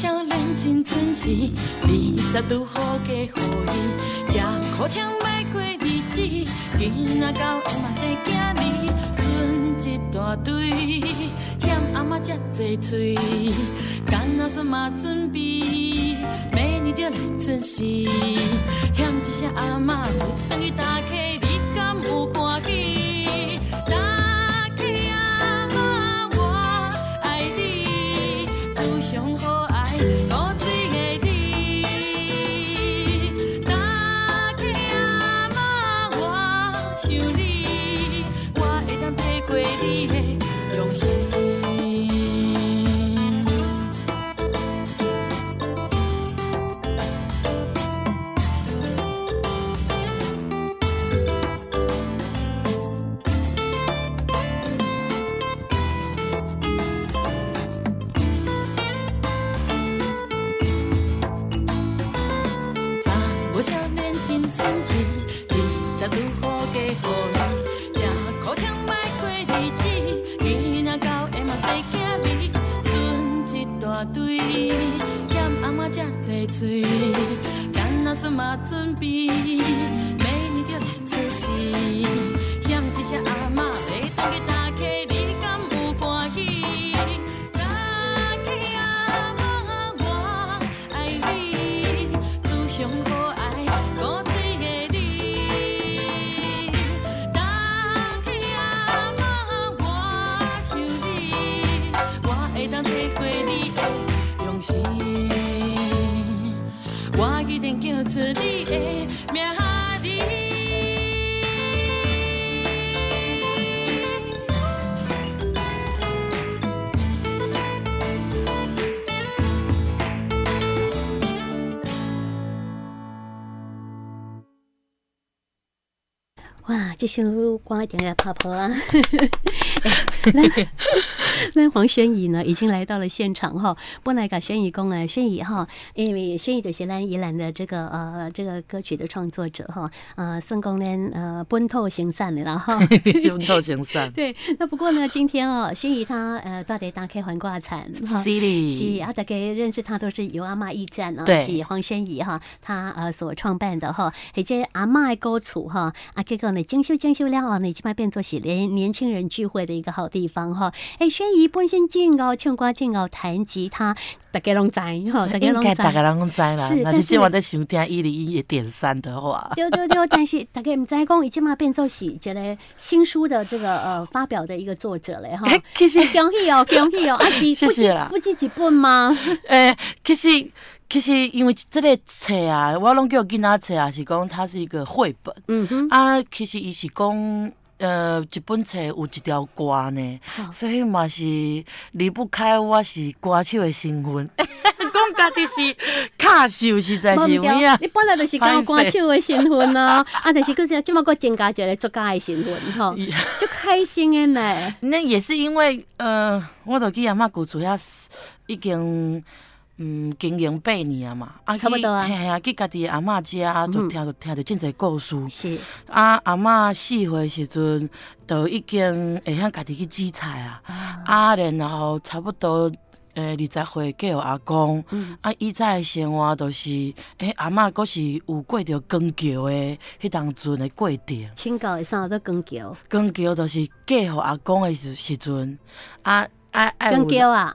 少认真存时，20度好嫁好伊，吃苦撑歹过日子，囡仔到下嘛生囝儿，剩一大堆，嫌阿妈遮济嘴，囡仔孙嘛准备，明年就来准时，嫌一声阿妈袂当去打客，你敢有看起？这首歌一定要拍破啊！那黄宣仪呢，已经来到了现场哈。本来甲宣仪讲啊，宣仪哈，因为宣仪就是咱宜兰的这个歌曲的创作者哈，算讲咱本土形象的啦哈。本土形象。对，那不过呢，今天哦，宣仪她到底打开黄瓜产哈，是啊，大家认识她都是由阿嬷驿站啊，是黄宣仪哈，她所创办的哈，而且阿嬷的歌曲哈，啊，结果呢，精修了哦，你起码变作是年轻人聚会的一个好地方哈。哎，宣仪本身真哦，唱歌真哦，弹吉他，大家拢知哈，大家拢知，大家拢知啦。是，但是今晚在收听101.3的话，对，但是大家唔知讲，伊起码变作是一个新书的这个发表的一个作者嘞哈。其实恭喜哦，啊是不止一本吗？其实，因为这个册啊，我拢叫囡仔册啊，是讲它是一个绘本。啊，其实伊是讲，一本册有一条歌呢，所以嘛是离不开我是歌手的身份。讲家己是卡手实在是有影，你本来就是讲歌手的身份咯，啊，但是佫是即马佫增加一个作家的身份吼，就开心的呢。那也是因为，我都去阿嬷旧厝遐已经。经营8年啊嘛，差不多啊，去家己阿嬷家就听到真侪故事。是啊，阿嬷4岁时阵就已经会晓家己去煮菜啊。啊，然后差不多20岁嫁予阿公。啊，以前的生活就是，阿嬷阁是有过着光桥的迄当阵的过程。请教一下，做光桥？光桥就是嫁予阿公的时阵啊。更叫啊，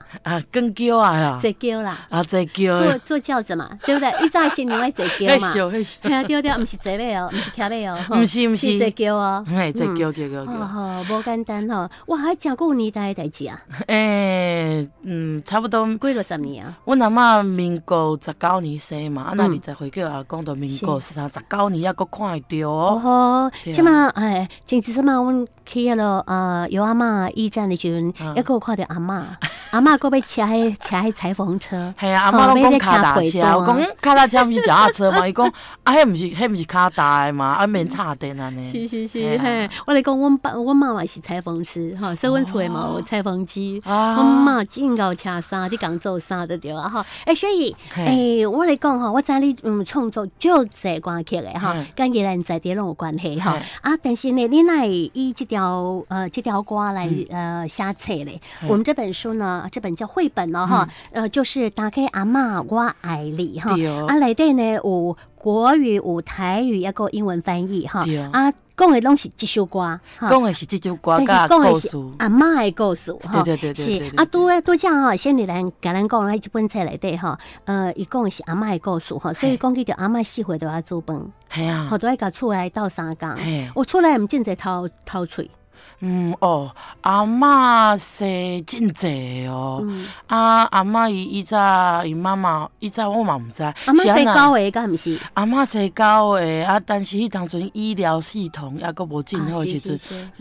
更叫啊，坐轿啦，啊，坐轿，坐轿子嘛，对不对？以前是另外坐轿嘛，吓对，唔是坐尾哦，唔是徛尾哦，唔是坐轿哦，哎，坐轿，哦，无简单哦，哇，还真够年代的代志啊，差不多几落十年啊。阮阿嬷民国19年生嘛，啊，那20岁叫阿公到民国39年，还阁看得到哦。即嘛，前次嘛，阮去迄落有阿嬷驿站的时阵，还阁看到。阿嬷搁要骑迄裁缝车，系啊，阿嬷拢讲卡踏车，我讲卡踏车毋是脚踏车嘛，伊讲啊，迄毋是卡踏的嘛，啊免插电安尼。是，嘿，我来讲，阮妈妈是裁缝师，吼，所以阮厝诶嘛有裁缝机，阮妈真够车衫，你讲做衫都对啊，吼。所以，我来讲吼，我知你创作就侪歌曲诶，吼，跟伊咱在地拢有关系，吼。啊，但是呢，你乃以这条歌来写册咧。我们这本书呢，这本叫绘本呢、哦、哈、嗯，就是打开阿嬷我爱你哈，啊里底呢有国语、有台语，一个英文翻译哈，啊。讲的拢是这首歌，讲的是这首歌，但是讲的是阿嬷的故事，对对对对，是啊，拄则吼，先嚟咱讲啦，这本册内底吼，伊讲的是阿嬷的故事吼，所以讲起着阿嬷四岁就要煮饭，系啊，好多爱甲厝内斗相共，我厝内唔真侪偷嘴。嗯哦，阿嬷生真济哦，啊阿嬷伊早伊妈妈伊早我嘛唔知，阿嬷生9个，敢唔是？阿嬷生9个啊，但是迄当阵医疗系统也阁无进好时阵，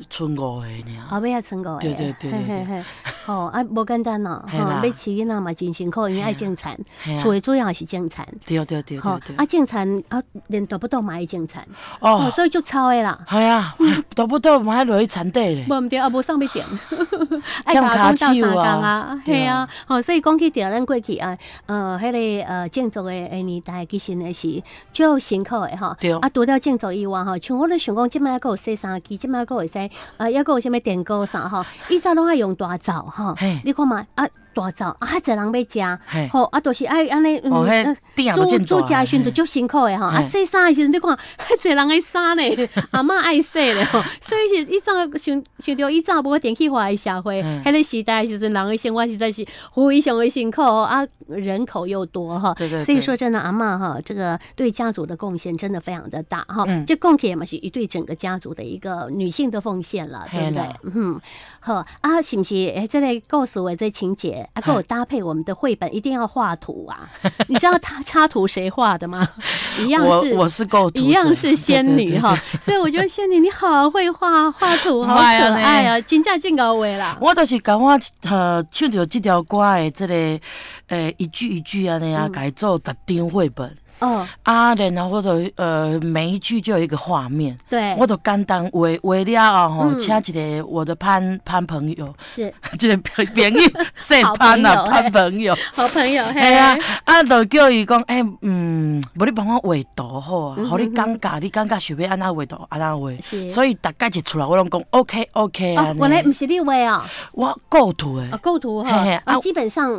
剩5个尔。后尾也剩5个。对对对对对。哦啊，无简单哦，吼，要饲囡仔嘛真辛苦，因为爱种田，最主要是种田。对对对对对。啊，种田啊，连大不倒嘛爱种田。哦，所以就操的啦。系啊，大不倒嘛爱落去田地。无唔对啊，无送俾钱，爱打工斗三工啊，系啊，吼，所以讲起着咱过去啊，迄个建筑诶年代，其实呢是最辛苦诶吼。啊，除了建筑以外吼，像我咧想讲，即卖个有洗衫机，即卖个会使，一个有啥物电锅啥吼，以前拢爱用大灶吼，你看嘛啊。大灶啊，哈侪人要食，吼啊，就是爱安尼，煮食的时阵就足辛苦的吼。啊，洗衫的时阵，你看，哈侪人的衫呢，阿嬷爱洗嘞吼。所以是以前想到以前无电气化的社会，迄个时代的时阵，人的生活实在是非常的辛苦啊，人口又多哈。所以说真的，阿嬷哈，这个对家族的贡献真的非常的大哈。这贡献嘛，是一对整个家族的一个女性的奉献了，对不对？嗯，好啊，是不是？哎，这类故事的这情节。啊，给我搭配我们的绘本，一定要画图啊！你知道他插图谁画的吗？一样是，我是构图，一样是仙女哈。所以我觉得仙女你好会画图，好可爱啊！真正真高伟啦！我就是讲我唱着这条歌的这个一句一句啊那样改做10张绘本。哦啊，然后就每一句就有一个画面，对，我都简单画了啊吼，请一个我的潘朋友，是，这个朋友姓潘啊，潘朋友，好朋友，嘿啊，啊，就叫伊讲，无你帮我画图好啊，互你感觉，你感觉想要安怎画图，安怎画，所以大概一出来我拢讲 OK 啊。原来唔是你画啊，我构图诶，构图哈，啊，基本上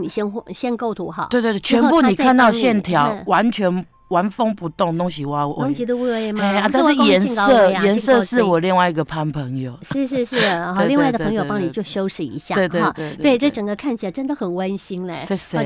你先构图好，对对对，全部你看到线条。完全纹风不动，东西哇！我哎，但是颜色是我另外一个潘朋友，是，好，另外的朋友帮你就修饰一下，对，这整个看起来真的很温馨嘞。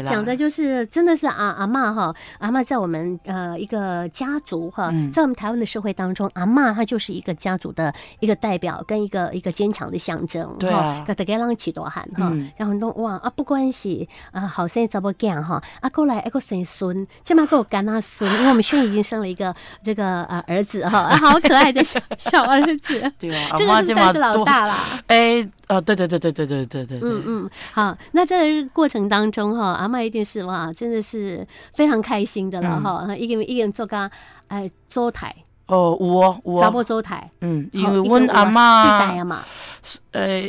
讲的就是真的是阿嬷哈，阿嬷在我们一个家族哈，在我们台湾的社会当中，阿嬷她就是一个家族的一个代表，跟一个坚强的象征。对啊，大家让起大喊哈，然后都哇啊，不管是后生查某囝哈，啊过来一个生孙，起码给我干阿孙。因为我们轩已经生了一个这个儿子哈，好可爱的小儿子，对吧？这个算是老大了。哎，对，嗯，好，那这过程当中哈，阿嬷一定是哇，真的是非常开心的了哈，一个人做个做台。哦，有哦，查某做台，因为阮阿嬷四代啊嘛，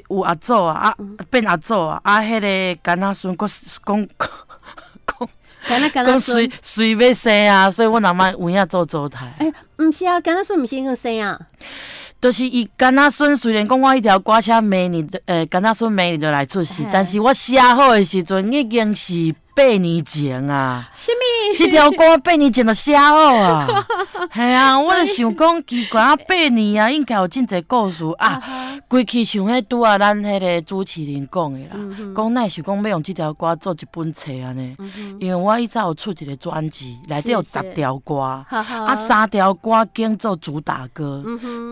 有阿祖啊，变阿祖啊，啊，迄个囡仔孙佫讲。讲随要生啊，所以我阿嬷有影做灶台。哎，唔是啊，囡仔孙唔是硬生啊，就是伊囡仔孙虽然讲我一条歌写明年，囡仔孙明年就来出世，但是我写好的时阵已经是8年前啊。什么？这条歌8年前就写好啊。系啊，我就想讲奇怪啊，8年啊，应该有真侪故事啊。归去想迄拄啊，咱迄个主持人讲的啦，讲奈想讲要用这条歌做一本册安尼，因为我以前有出一个专辑，内底有10条歌，啊3条歌兼做主打歌，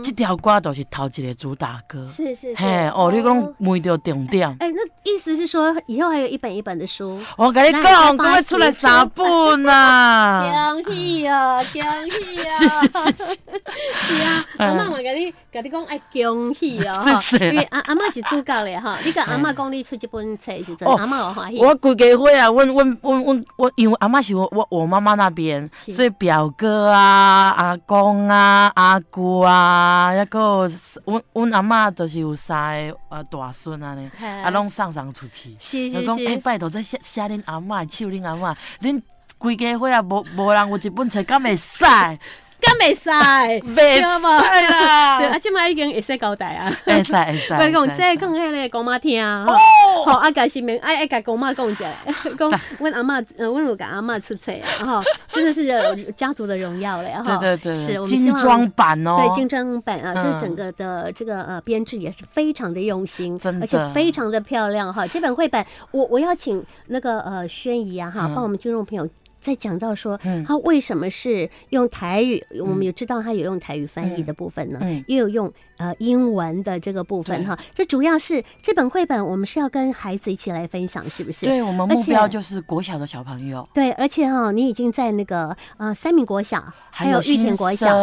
这条歌就是头一个主打歌。是。嘿，哦，你讲问到重点。哎，那意思是说以后还有一本的书。我跟你讲，我要出来3本呐！恭喜哦，恭喜哦！是。是啊，阿嬷嘛甲你讲爱恭喜哦。因为阿嬷是主角嘞哈，你跟阿嬷讲你出这本册是真，阿嬷好欢喜。我规家伙啊，我因为阿嬷是我妈妈那边，所以表哥啊、阿公啊、阿姑啊，一个我阿嬷就是有3个大孙啊咧，啊拢送出去。是。讲拜托再写恁阿嬷，手恁阿嬷，恁规家伙啊，无人有一本册敢会使。敢袂使，袂使啦。对，啊，即摆已经会使交代啊。会使会使。我讲这讲迄个公妈听，吼，啊，家是明爱爱甲公妈讲一下，讲阮阿嬷，阮有甲阿嬷出册啊，吼，真的是家族的荣耀嘞，哈。对对对。是，我们精装版哦。对，精装版啊，就是整个的这个编制也是非常的用心，而且非常的漂亮哈。这本绘本，我要请那个宣仪啊哈，帮我们听众朋友。在讲到说他为什么是用台语，我们有知道他有用台语翻译的部分呢，也有用英文的这个部分哈。这主要是这本绘本我们是要跟孩子一起来分享，是不是？对，我们目标就是国小的小朋友。对，而且哈，你已经在那个三民国小，还有玉田国小，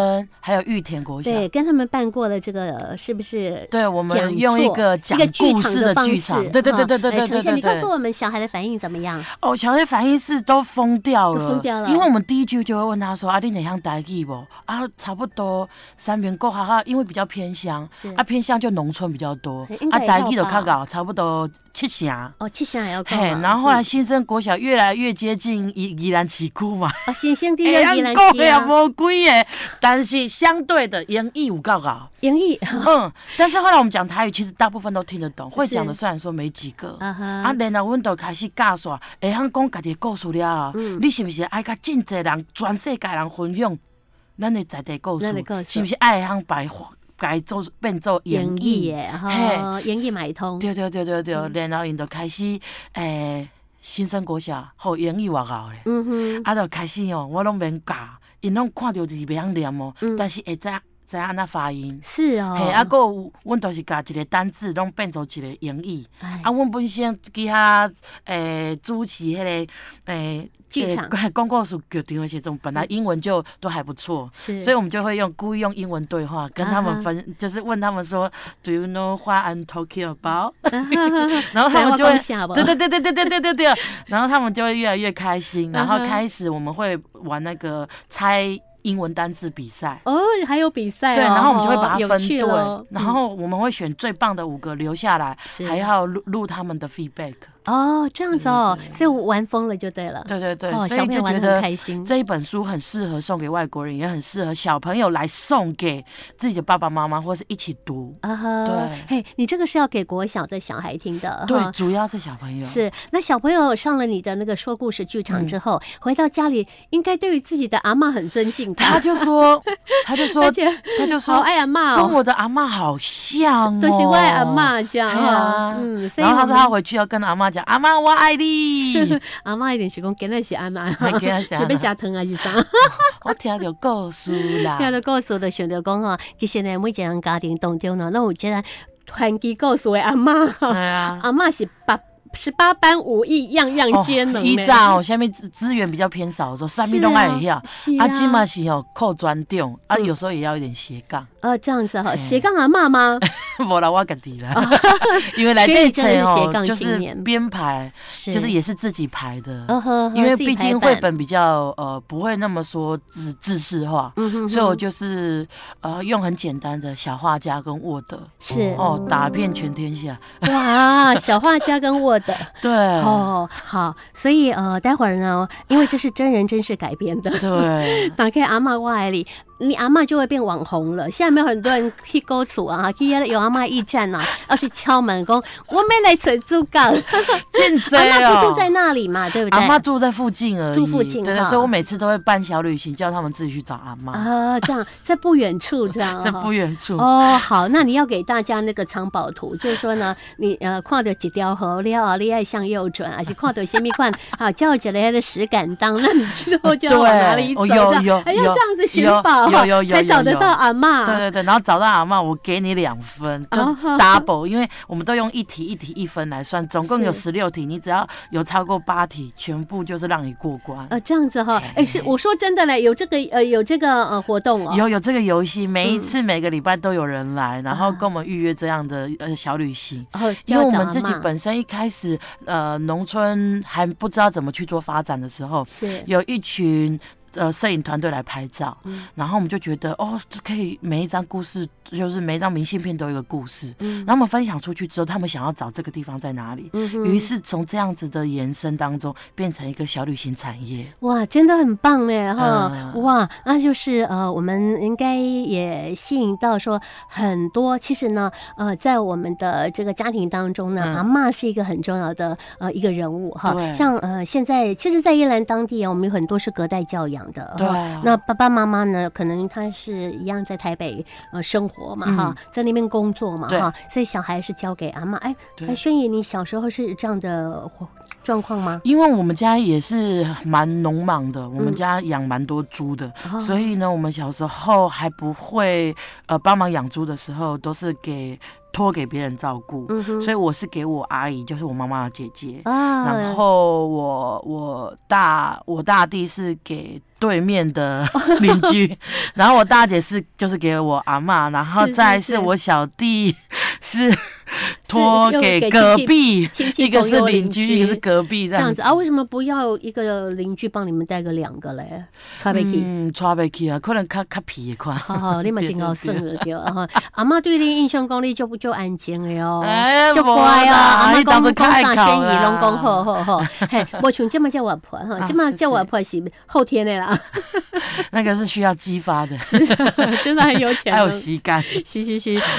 还有玉田国小，对，跟他们办过的这个是不是？对，我们用一个讲故事的剧场，对对对对对对对。你告诉我们小孩的反应怎么样？哦，小孩的反应是都疯掉。因为我们第一句就会问他说：“啊，你哪样台语不？啊，差不多三民国哈哈，因为比较偏乡，啊，偏乡就农村比较多，啊，台语就较高，差不多7成。哦，7成也要高。嘿，然后后来新生国小越来越接近宜兰市区嘛。啊，新生的要宜兰市区啊，无贵耶。但是相对的英语有够高，英语。嗯，但是后来我们讲台语，其实大部分都听得懂，会讲的虽然说没几个。啊，然后我们就开始教说，会晓讲家己故事了。你。是不是爱甲真侪人、全世界人分享咱的在地故事？是不是爱向白话改做变做演绎？嘿，演绎买通。对对对对对，然后因就开始新生国小好演绎外教咧。啊，就开始哦，我拢免教，因拢看到字袂晓念哦，但是会知安那发音。是哦。嘿，啊，有阮就是教一个单字，拢变做一个演绎。啊，阮本身其他主持迄个剧场公共是决定的这种，本来英文就都还不错，所以我们就会故意用英文对话，跟他们就是问他们说 ，Do you know what I'm talking about？ 然后他们就会对，然后他们就会越来越开心，然后开始我们会玩那个猜。英文单字比赛哦，还有比赛对，然后我们就会把它分队，然后我们会选最棒的5个留下来，还要录他们的 feedback 哦，这样子哦，所以玩疯了就对了，对对对，所以就觉得这一本书很适合送给外国人，也很适合小朋友来送给自己的爸爸妈妈或是一起读啊。对，嘿，你这个是要给国小的小孩听的，对，主要是小朋友。是，那小朋友上了你的那个说故事剧场之后，回到家里应该对于自己的阿嬷很尊敬。他就说，好爱阿嬷，跟我的阿嬷好像哦，都是我的阿嬷这样哈。嗯，然后他说他回去要跟阿嬷讲，阿嬷我爱你。阿嬷一定是讲今日是安那，是要食糖还是啥？我听到故事啦，听到故事就想到讲吼，其实呢，每一个人家庭当中呢，那有这个传奇故事的阿嬷，阿嬷是18般武艺，样样艰难。以前哦，下面资源比较偏少的时候，啥咪拢爱会晓。啊，今嘛是哦靠专长，啊有时候也要一点斜杠。哦，这样子哈，斜杠阿嬷吗？无啦，我家己啦。因为来这册哦，就是编排，就是也是自己排的。因为毕竟绘本比较不会那么说字式化，所以我就是用很简单的小画家跟 Word 是哦打遍全天下。哇，小画家跟 Word。对哦，好，所以待会儿呢，因为这是真人真事改编的，对，打开阿嬷我爱你，你阿嬷就会变网红了。现在没有很多人去勾处啊，去有阿嬷驿站啊，要去敲门说，我没来找主角。阿嬷不住在那里嘛，对不对？阿嬷住在附近而已，住附近。对，所以我每次都会办小旅行，叫他们自己去找阿嬷啊，这样在不远处，这样在不远处。哦，好，那你要给大家那个藏宝图，就是说呢，你看到几条河。你爱向右转，还是看到什么款啊？叫起来的石敢当，那你之后就要往哪里走？还要这样子寻宝，才找得到阿嬷。对对对，然后找到阿嬷，我给你2分，就 double， 因为我们都用1题1题1分来算，总共有16题，你只要有超过8题，全部就是让你过关。这样子哈，哎，是我说真的嘞，有这个活动哦，有这个游戏，每一次每个礼拜都有人来，然后跟我们预约这样的小旅行，因为我们自己本身一开始农村还不知道怎么去做发展的时候，有一群摄影团队来拍照，然后我们就觉得哦，这可以每一张故事，就是每一张明信片都有一个故事。然后我们分享出去之后，他们想要找这个地方在哪里，于是从这样子的延伸当中变成一个小旅行产业。哇，真的很棒哎哈！哇，那就是我们应该也吸引到说很多。其实呢，在我们的这个家庭当中呢，阿嬷是一个很重要的一个人物哈。像现在其实，在宜兰当地啊，我们有很多是隔代教养。对、啊，那爸爸妈妈呢？可能他是一样在台北生活嘛哈，在那边工作嘛哈，所以小孩是交给阿嬷。哎，萱姨，你小时候是这样的状况吗？因为我们家也是蛮农忙的，我们家养蛮多猪的，所以呢，我们小时候还不会帮忙养猪的时候，都是托给别人照顾，所以我是给我阿姨，就是我妈妈的姐姐。啊、然后我大弟是给对面的邻居，然后我大姐就是给我阿嬷，然后再是我小弟是托给隔壁，一个是邻居，一个是隔壁这样子啊？为什么不要一个邻居帮你们带个两个嘞？差别起，差别起啊，可能较皮快。好，你嘛真好算了对啊。阿嬷对你印象讲你就安静的哦，就乖啊。阿嬷讲啥建议拢讲好，嘿，无像这么叫外婆哈，这么叫外婆是后天的啦。那个是需要激发的，真的很有钱，还有喜感。是，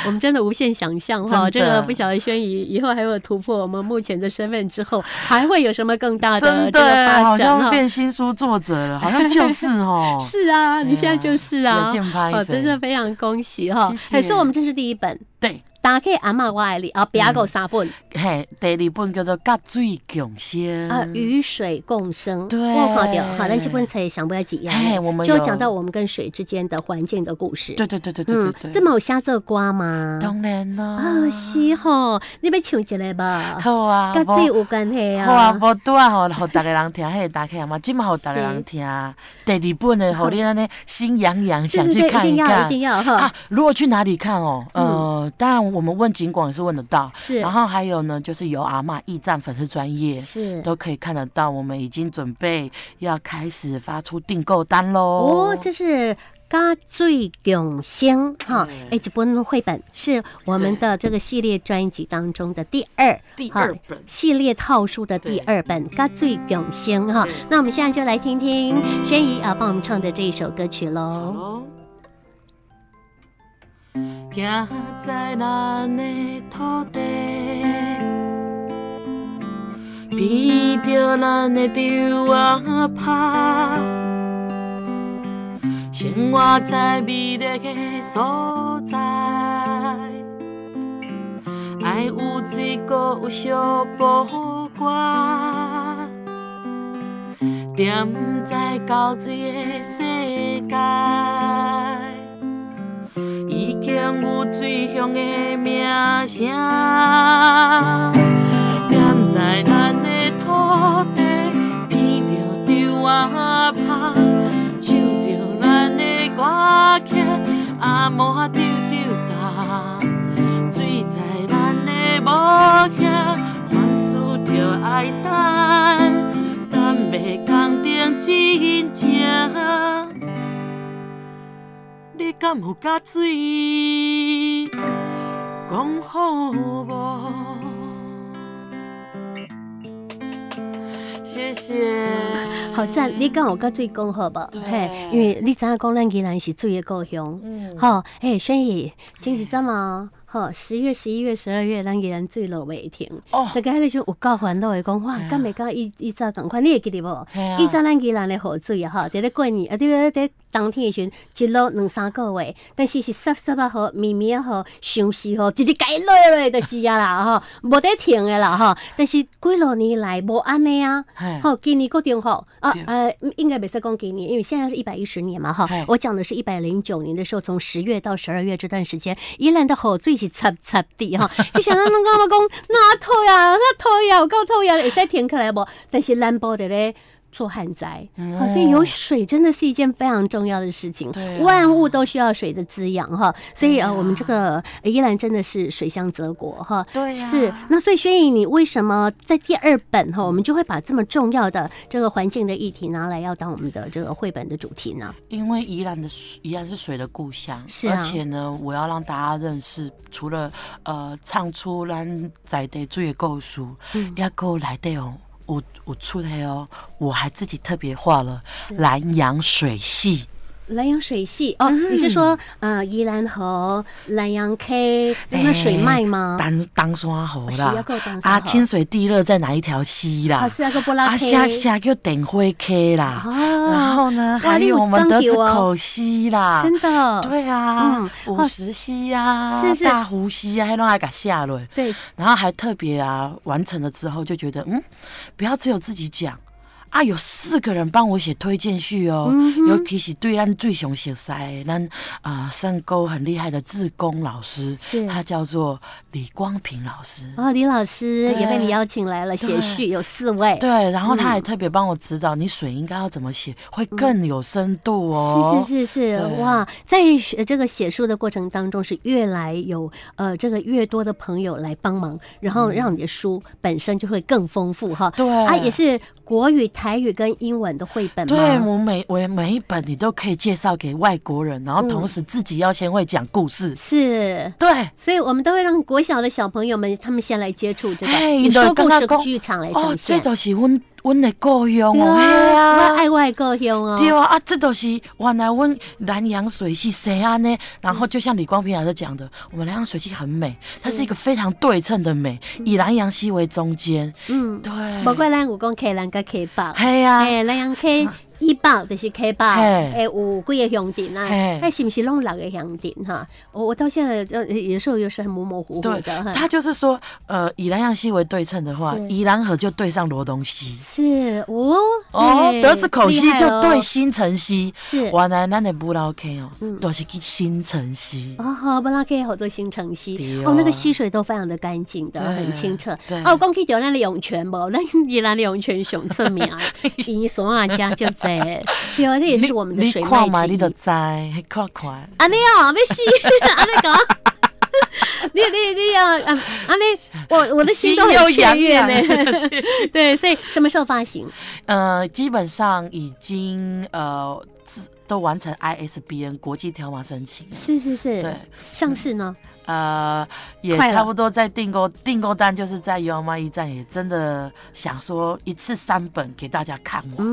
我们真的无限想象哈，这个。不晓得萱姨以后还有突破我们目前的身份之后，还会有什么更大的这个发展？好像变新书作者了，好像就是哦。是啊，你现在就是啊，真是非常恭喜哈！哎，所以我们这是第一本，对，打开阿嬷我爱你啊，别个三本，嘿，第二本叫做《甲水共生》啊，与水共生，对，我看到，好，那这本才想不到几样，哎，我们就讲到我们跟水之间的环境的故事，对，这么有虾子瓜吗？当然啦，啊，是。吼，你要唱一个吧？好啊，甲水有关系啊。好啊，无拄啊吼，互大家人听，迄个打开啊嘛，今嘛互大家人听。第二本呢，互你安尼心痒痒想去看一看。一定要哈啊！如果去哪里看哦？当然我们问景广也是问得到。是。然后还有呢，就是由阿嬷驿站粉丝专页是都可以看得到。我们已经准备要开始发出订购单喽。哦，这是。甲水共生哈，哎，这本绘本是我们的这个系列专辑当中的第二本系列套书的第二本《甲水共生》哈。那我们现在就来听听萱姨啊帮我们唱的这一首歌曲喽。行在咱的土地，闻着咱的稻啊香。生活在美丽的所在，爱有水，搁有惜无挂，踮在交水的世界，已经有水乡的名声，踮在咱的土地，闻着稻啊香。阿嬷丢丢打，水在咱的无歇，凡事着爱等，等袂工定真正。你敢有甲水讲好无？谢谢。好赞！你讲我甲水讲好无？嘿，因为你知影讲咱宜兰是水的故乡，吼，嘿，萱姨，前一阵嘛，吼，10月、11月、12月，咱宜兰水落袂停。哦。大家迄个时有够烦恼的，讲哇，敢袂敢以早同款？你会记得无？以早咱宜兰的雨水啊，哈，在咧过年，在冬天的时阵，一落2-3个月，但是是湿啊雨、绵绵啊雨、上湿雨，一日该落落就是啊啦，吼，无得停的啦，吼。但是几落年来无安尼啊，吼，今年固定雨。应该没在讲给你，因为现在是110年嘛哈。我讲的是109年的时候，从10月到12月这段时间，宜兰的雨水是插地哈。你想到侬讲么讲，那土呀，有够土呀，会使停起来无？但是南部的咧。做旱灾，所以有水真的是一件非常重要的事情，万物都需要水的滋养哈，所以我们这个宜兰真的是水乡泽国哈，对呀，是。那所以萱苒，你为什么在第二本哈，我们就会把这么重要的这个环境的议题拿来要当我们的这个绘本的主题呢？因为宜兰是水的故乡，是啊，而且呢，我要让大家认识，除了唱出咱在地水的故事，也够来得哦。我出来哦，我还自己特别画了南洋水系。南洋水系哦，你是说宜兰河、南洋溪那水脉吗？东山河啦，啊，清水地热在哪一条溪啦？是啊，个波拉溪，啊，下叫鼎晖溪啦。然后呢，还有我们德子口溪啦，真的，对啊，五十溪啊，大湖溪啊，还让他给下了。对，然后还特别啊，完成了之后就觉得，不要只有自己讲。啊，有4个人帮我写推荐序哦，尤其是对咱最雄写塞，咱上沟很厉害的志工老师，他叫做李光平老师。哦，李老师也被你邀请来了写序，有4位。对，然后他还特别帮我指导，你水应该要怎么写，会更有深度哦。是，哇，在这个写书的过程当中，是越来有这个越多的朋友来帮忙，然后让你的书本身就会更丰富哈。对，啊，也是国语。台语跟英文的绘本吗？对，我每一本你都可以介绍给外国人，然后同时自己要先会讲故事。是，对，所以我们都会让国小的小朋友们他们先来接触这个，你说故事剧场来呈现。哦，这就是阮的故乡哦，嘿啊，我爱我的故乡哦。对啊，啊，这都是原来阮南洋水系谁啊呢？然后就像李光平老师讲的，我们南洋水系很美，它是一个非常对称的美，以南洋溪为中间。对。不过咱有讲溪南跟溪北，嘿啊，南洋溪。一包就是 K 包，有几个乡镇啊？哎，是不是弄六个乡镇哈？我到现在有时候又是很模模糊糊的。他就是说，以南洋溪为对称的话，宜兰河就对上罗东溪，是哦，德子口溪就对新城溪，是。原来咱的布拉 K 哦，都是去新城溪。哦好，布拉 K 好多新城溪，哦那个溪水都非常的干净的，很清澈。哦，讲起到咱的涌泉无，咱宜兰的涌泉上出名，伊山阿家就在。对啊，这也是我们的水脉之一。你看嘛，你都知，还看看。阿妹哦，没事，阿妹讲。你要啊你我的心都很雀跃呢，对，所以什么时候发行？基本上已经都完成 ISBN 国际条码申请，是，对，上市呢，也差不多在订购单，就是在 UMI 站也真的想说一次3本给大家看完，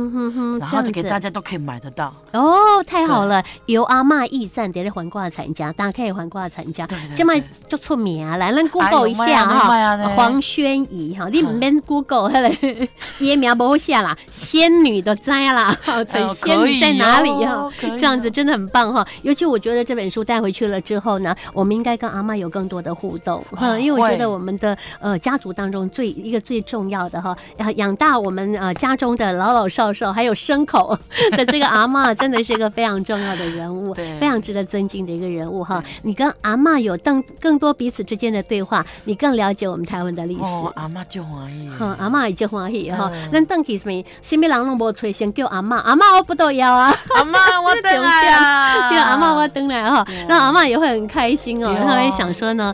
然后就给大家都可以买得到。哦，太好了，由阿嬤驿站在环挂参加，大家可以环挂参加，这么就出名啊，来，咱 Google 一下哈，黄萱苡哈，你唔免 Google 迄个，伊名无好写啦，仙女都知啦，所以仙女在哪里哈？这样子真的很棒哈，尤其我觉得这本书带回去了之后呢，我们应该跟阿嬤有更多的互动，因为我觉得我们的家族当中一个最重要的哈，养大我们家中的老老少少还有牲口的这个阿嬤，真的是一个非常重要的人物，非常值得尊敬的一个人物哈。你跟阿嬤有更多彼此之间的对话，你更了解我们台湾的历史。哦，阿嬤就欢喜，阿嬤也就欢喜哈。咱当起什么人拢无吹，先叫阿嬤，阿嬤我不都要啊，阿嬤。我等来啊！对，阿嬤我等来哈，那阿嬤也会很开心哦。她会想说呢，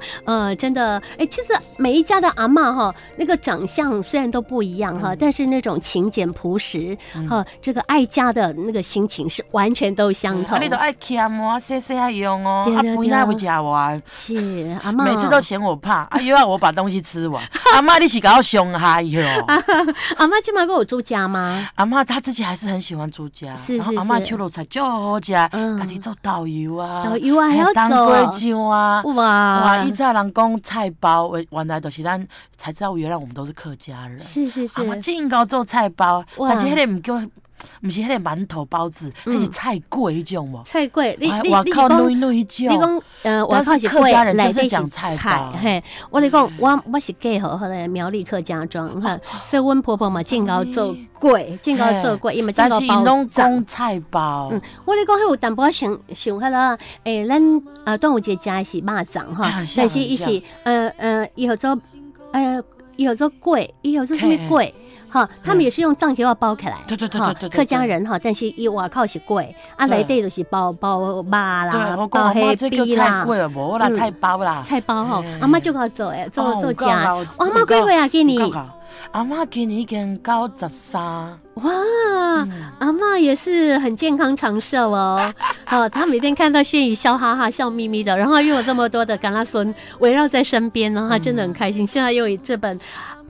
真的，哎，其实每一家的阿嬤哈，那个长相虽然都不一样哈，但是那种勤俭朴实哈，这个爱家的那个心情是完全都相同。你都爱看我，细细啊用哦，阿婆那不夹完，是阿嬤每次都嫌我怕，啊又要我把东西吃完，阿嬤你是搞伤害哟。阿嬤今晚跟我住家吗？阿嬤她自己还是很喜欢住家，然后阿嬤秋楼。才就好食，家己做豆油啊，还有当归酱啊，哇！以前人讲菜包，原来就是咱才知道，原来我们都是客家人。是，阿妈真够做菜包，但是迄个唔是迄个馒头包子，迄是菜粿迄种无？菜粿，你靠弄一种，你讲我靠是客家人都是讲菜包，嘿，我你讲我是嫁好迄个苗栗客家庄哈，所以阮婆婆嘛真够做。贵，真够做贵，伊咪真够包。但是拢讲菜包。我咧讲，迄有淡薄想迄啦。诶，咱端午节食是肉粽哈，但是伊是伊叫做粿，伊叫做什么粿？哈，他们也是用藏苎啊包起来。对对对对对。客家人哈，但是伊外口是粿，啊内底就是包肉啦，包黑皮啦，无啦菜包啦。菜包吼，阿妈就靠做诶，做食。阿妈几岁啊？今年？阿妈今年已经93。哇，阿妈也是很健康长寿哦。哦，她每天看到萱萁笑哈哈、笑眯眯的，然后又有这么多的甘拉孙围绕在身边，然后她真的很开心。现在又以这本。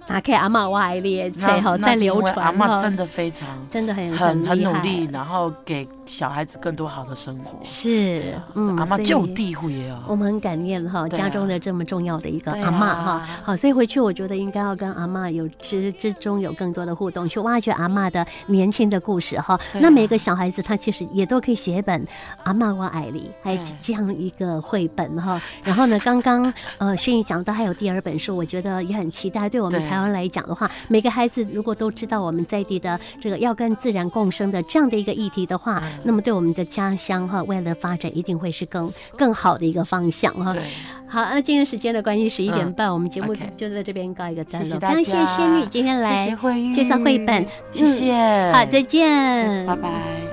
打开阿嬤我爱你的册哈，在流传。阿嬤真的非常，真的很努力，然后给小孩子更多好的生活。是，阿嬤就地回哦。我们很感念哈，家中的这么重要的一个阿嬤哈。好，所以回去我觉得应该要跟阿嬤有之中有更多的互动，去挖掘阿嬤的年轻的故事哈。那每个小孩子他其实也都可以写一本《阿嬤我爱你》，还有这样一个绘本哈。然后呢，刚刚萱萁讲到还有第二本书，我觉得也很期待，对我们台湾来讲的话，每个孩子如果都知道我们在地的这个要跟自然共生的这样的一个议题的话，那么对我们的家乡哈，未来的发展一定会是更好的一个方向哈。好，那今天时间的关系11:30，我们节目就在这边告一个段落。非常谢谢萱萁今天来介绍绘本，谢谢。好，再见，拜拜。